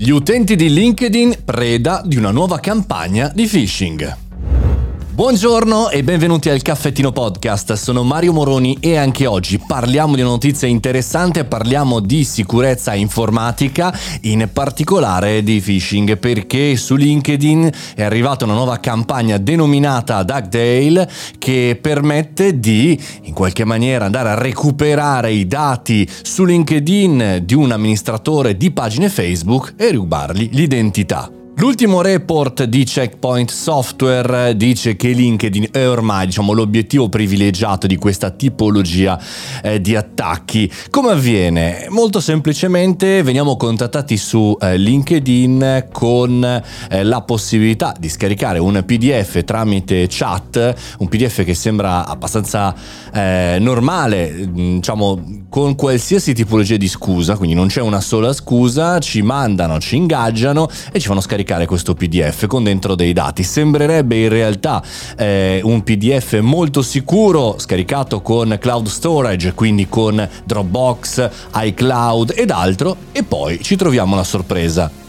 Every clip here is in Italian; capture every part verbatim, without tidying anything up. Gli utenti di LinkedIn preda di una nuova campagna di phishing. Buongiorno e benvenuti al Caffettino Podcast, sono Mario Moroni e anche oggi parliamo di una notizia interessante, parliamo di sicurezza informatica, in particolare di phishing, perché su LinkedIn è arrivata una nuova campagna denominata Duckdale che permette di in qualche maniera andare a recuperare i dati su LinkedIn di un amministratore di pagine Facebook e rubargli l'identità. L'ultimo report di Checkpoint Software dice che LinkedIn è ormai, diciamo, l'obiettivo privilegiato di questa tipologia eh, di attacchi. Come avviene? Molto semplicemente veniamo contattati su eh, LinkedIn con eh, la possibilità di scaricare un P D F tramite chat, un P D F che sembra abbastanza eh, normale, diciamo, con qualsiasi tipologia di scusa, quindi non c'è una sola scusa, ci mandano, ci ingaggiano e ci fanno scaricare questo P D F con dentro dei dati. Sembrerebbe in realtà eh, un P D F molto sicuro, scaricato con cloud storage, quindi con Dropbox, iCloud ed altro, e poi ci troviamo una sorpresa.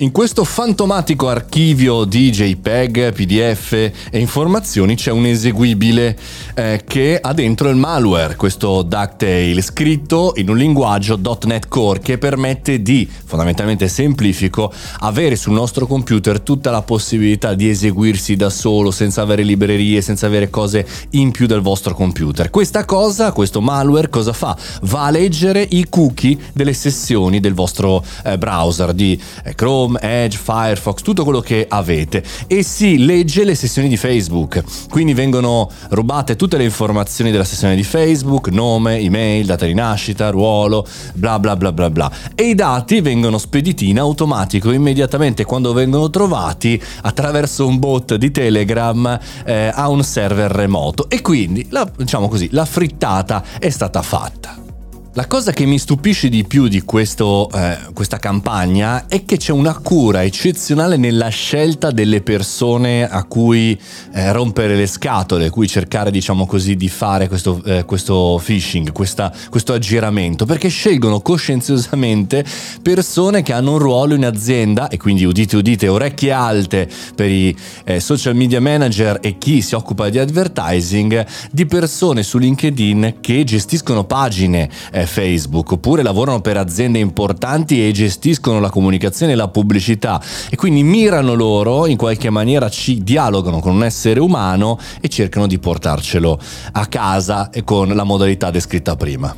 In questo fantomatico archivio di JPEG, P D F e informazioni c'è un eseguibile eh, che ha dentro il malware, questo DuckTail, scritto in un linguaggio .NET Core che permette di, fondamentalmente semplifico, avere sul nostro computer tutta la possibilità di eseguirsi da solo, senza avere librerie, senza avere cose in più del vostro computer. Questa cosa, questo malware, cosa fa? Va a leggere i cookie delle sessioni del vostro eh, browser, di eh, Chrome, Edge, Firefox, tutto quello che avete, e si legge le sessioni di Facebook, quindi vengono rubate tutte le informazioni della sessione di Facebook, nome, email, data di nascita, ruolo, bla bla bla bla bla, e i dati vengono spediti in automatico immediatamente quando vengono trovati attraverso un bot di Telegram eh, a un server remoto, e quindi la, diciamo così, la frittata è stata fatta. La cosa che mi stupisce di più di questo, eh, questa campagna è che c'è una cura eccezionale nella scelta delle persone a cui eh, rompere le scatole, a cui cercare, diciamo così, di fare questo, eh, questo phishing, questa, questo aggiramento, perché scelgono coscienziosamente persone che hanno un ruolo in azienda, e quindi udite udite, orecchie alte per i eh, social media manager e chi si occupa di advertising, di persone su LinkedIn che gestiscono pagine eh, Facebook, oppure lavorano per aziende importanti e gestiscono la comunicazione e la pubblicità, e quindi mirano loro, in qualche maniera ci dialogano con un essere umano e cercano di portarcelo a casa e con la modalità descritta prima.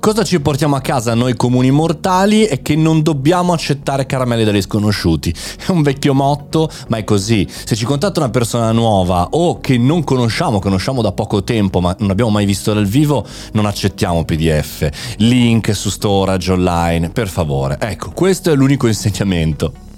Cosa ci portiamo a casa noi comuni mortali è che non dobbiamo accettare caramelle dagli sconosciuti. È un vecchio motto, ma è così. Se ci contatta una persona nuova o che non conosciamo, conosciamo da poco tempo ma non abbiamo mai visto dal vivo, non accettiamo P D F, link su storage online, per favore. Ecco, questo è l'unico insegnamento.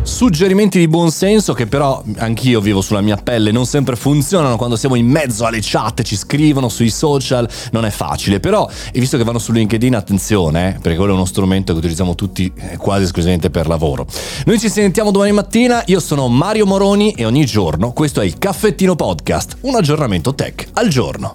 Suggerimenti di buon senso che però anch'io vivo sulla mia pelle, non sempre funzionano quando siamo in mezzo alle chat, ci scrivono sui social, non è facile, però, e visto che vanno su LinkedIn, attenzione, eh, perché quello è uno strumento che utilizziamo tutti eh, quasi esclusivamente per lavoro. Noi ci sentiamo domani mattina, io sono Mario Moroni e ogni giorno questo è il Caffettino Podcast, un aggiornamento tech al giorno.